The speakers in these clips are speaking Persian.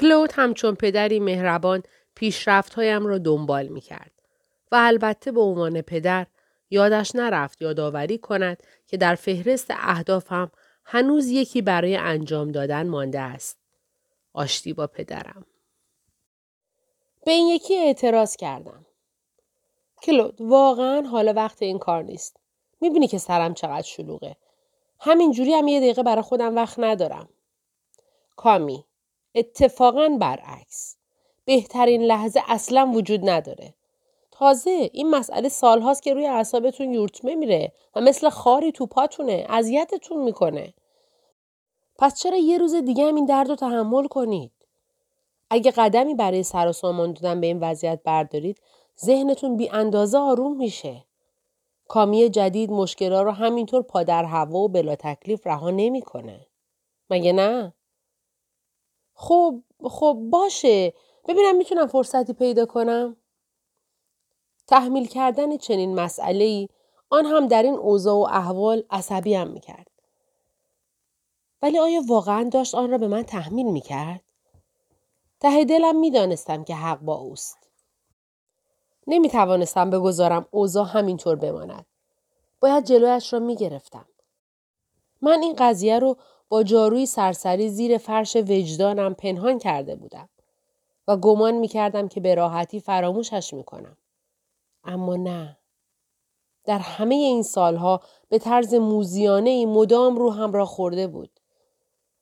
کلود همچون پدری مهربان پیشرفت‌هایم را دنبال می‌کرد و البته به عنوان پدر یادش نرفت یادآوری کند که در فهرست اهدافم هنوز یکی برای انجام دادن مانده است. آشتی با پدرم. به این یکی اعتراض کردم. کلود، واقعا حالا وقت این کار نیست. میبینی که سرم چقدر شلوغه. همینجوری هم 1 دقیقه برای خودم وقت ندارم. کامی، اتفاقاً برعکس. بهترین لحظه اصلاً وجود نداره. تازه این مسئله سالهاست که روی اعصابتون یورتمه میره و مثل خاری تو پاتونه، اذیتتون میکنه. پس چرا یه روز دیگه هم این درد رو تحمل کنید؟ اگه قدمی برای سر و سامان دادن به این وضعیت بردارید، ذهنتون بی اندازه آروم میشه. کامی جدید مشکل‌ها رو همینطور پا در هوا و بلا تکلیف رها نمیکنه. مگه نه؟ خب باشه. ببینم میتونم فرصتی پیدا کنم. تحمیل کردن چنین مسئله‌ای آن هم در این اوضاع و احوال عصبی هم میکرد. ولی آیا واقعاً داشت آن را به من تحمیل میکرد؟ ته دلم میدانستم که حق با اوست. نمیتوانستم بگذارم اوضاع همینطور بماند. باید جلویش را میگرفتم. من این قضیه رو با جاروی سرسری زیر فرش وجدانم پنهان کرده بودم و گمان میکردم که به راحتی فراموشش میکنم. اما نه. در همه این سالها به طرز موذیانه‌ای مدام روحم را خورده بود.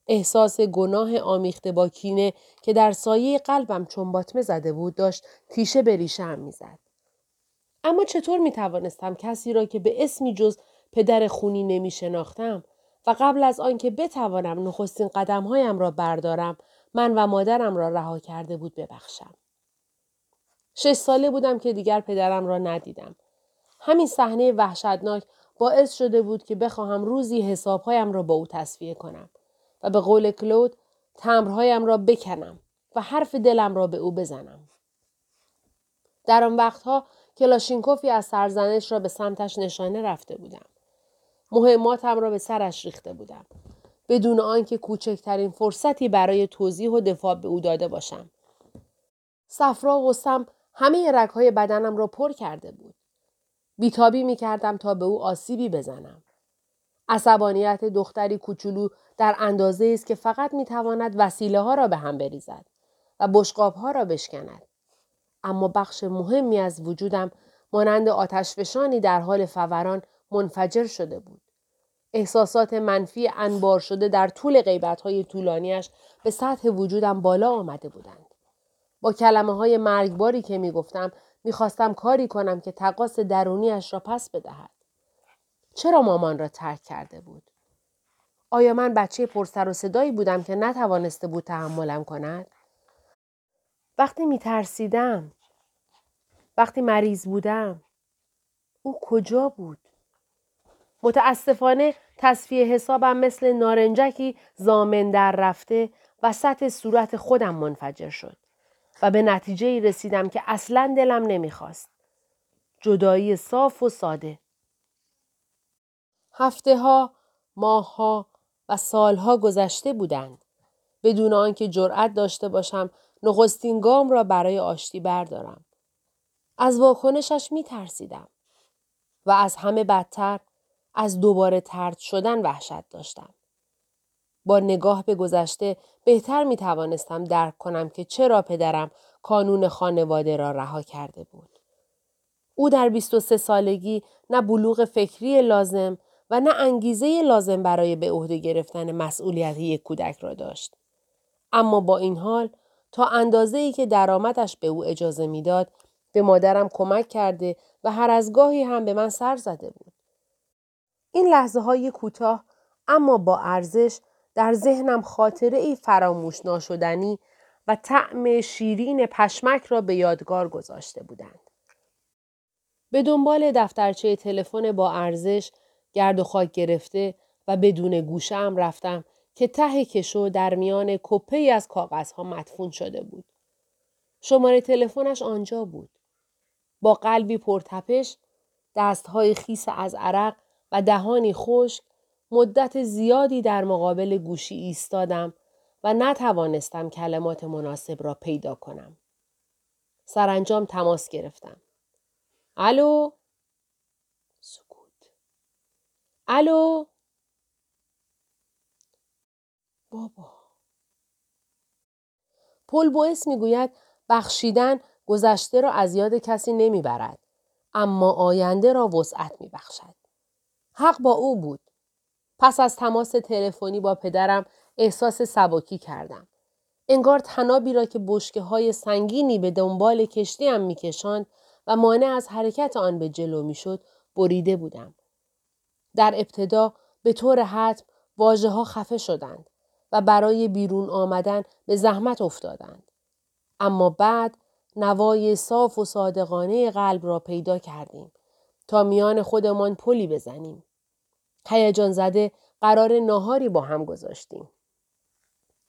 احساس گناه آمیخته با کینه که در سایه قلبم چون باتمه زده بود داشت تیشه به ریشه‌ام می‌زد. اما چطور می‌توانستم کسی را که به اسمی جز پدر خونی نمی‌شناختم و قبل از آنکه بتوانم نخستین قدم‌هایم را بردارم، من و مادرم را رها کرده بود ببخشم. 6 ساله بودم که دیگر پدرم را ندیدم. همین صحنه وحشتناک باعث شده بود که بخواهم روزی حسابهایم را با او تسویه کنم و به قول کلود تمرهایم را بکنم و حرف دلم را به او بزنم. در آن وقتها کلاشینکوفی از سرزنش را به سمتش نشانه رفته بودم. مهماتم را به سرش ریخته بودم بدون آنکه کوچکترین فرصتی برای توضیح و دفاع به او داده باشم. صفرا و سم همه رگ‌های بدنم را پر کرده بود. بیتابی می‌کردم تا به او آسیبی بزنم. عصبانیت دختری کوچولو در اندازه است که فقط می‌تواند وسیله ها را به هم بریزد و بشقاب ها را بشکند. اما بخش مهمی از وجودم مانند آتشفشانی در حال فوران منفجر شده بود. احساسات منفی انبار شده در طول غیبت‌های طولانیش به سطح وجودم بالا آمده بودند. با کلمه‌های مرگباری که می‌گفتم می‌خواستم کاری کنم که تقاص درونیش را پس بدهد. چرا مامان را ترک کرده بود؟ آیا من بچه پرسر و صدایی بودم که نتوانسته بود تحملم کند؟ وقتی می‌ترسیدم، وقتی مریض بودم، او کجا بود؟ متأسفانه تصفیه حسابم مثل نارنجکی زامن در رفته وسط صورت خودم منفجر شد و به نتیجه‌ای رسیدم که اصلاً دلم نمی‌خواست. جدایی صاف و ساده. هفته‌ها، ماه‌ها و سال‌ها گذشته بودند بدون آنکه جرأت داشته باشم نخستین گام را برای آشتی بردارم. از واکنشش می‌ترسیدم و از همه بدتر از دوباره طرد شدن وحشت داشتم. با نگاه به گذشته بهتر می‌توانستم درک کنم که چرا پدرم کانون خانواده را رها کرده بود. او در 23 سالگی نه بلوغ فکری لازم و نه انگیزه لازم برای به عهده گرفتن مسئولیت یک کودک را داشت. اما با این حال تا اندازه‌ای که درآمدش به او اجازه می‌داد به مادرم کمک کرده و هر از گاهی هم به من سر زده بود. این لحظه‌های کوتاه اما با ارزش در ذهنم خاطره‌ای فراموش ناشدنی و طعم شیرین پشمک را به یادگار گذاشته بودند. به دنبال دفترچه تلفن با ارزش گرد و خاک گرفته و بدون گوشه‌ام رفتم که ته کشو در میان کپه‌ای از کاغذها مدفون شده بود. شماره تلفنش آنجا بود. با قلبی پرتپش، دست‌های خیس از عرق و دهانی خشک مدت زیادی در مقابل گوشی ایستادم و نتوانستم کلمات مناسب را پیدا کنم. سرانجام تماس گرفتم. الو؟ سکوت. الو؟ بابا. پل بوئس میگوید بخشیدن گذشته را از یاد کسی نمیبرد، اما آینده را وسعت میبخشد. حق با او بود. پس از تماس تلفنی با پدرم احساس سبکی کردم. انگار طنابی را که بشکه‌های سنگینی به دنبال کشتی‌ام میکشاند و مانع از حرکت آن به جلو میشد، بریده بودم. در ابتدا به طور حتم واژه‌ها خفه شدند و برای بیرون آمدن به زحمت افتادند. اما بعد نوای صاف و صادقانه قلب را پیدا کردیم تا میان خودمان پلی بزنیم. هیجان زده قرار ناهاری با هم گذاشتیم.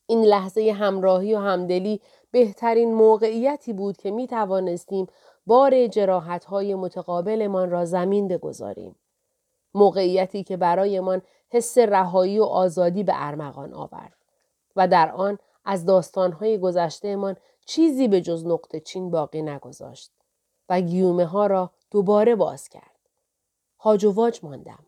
این لحظه همراهی و همدلی بهترین موقعیتی بود که می توانستیم بار جراحت‌های متقابلمان را زمین بگذاریم. موقعیتی که برایمان حس رهایی و آزادی به ارمغان آورد و در آن از داستان‌های گذشته‌مان چیزی به جز نقطه چین باقی نگذاشت و گیومه‌ها را دوباره باز کرد. هاج و واج ماندم.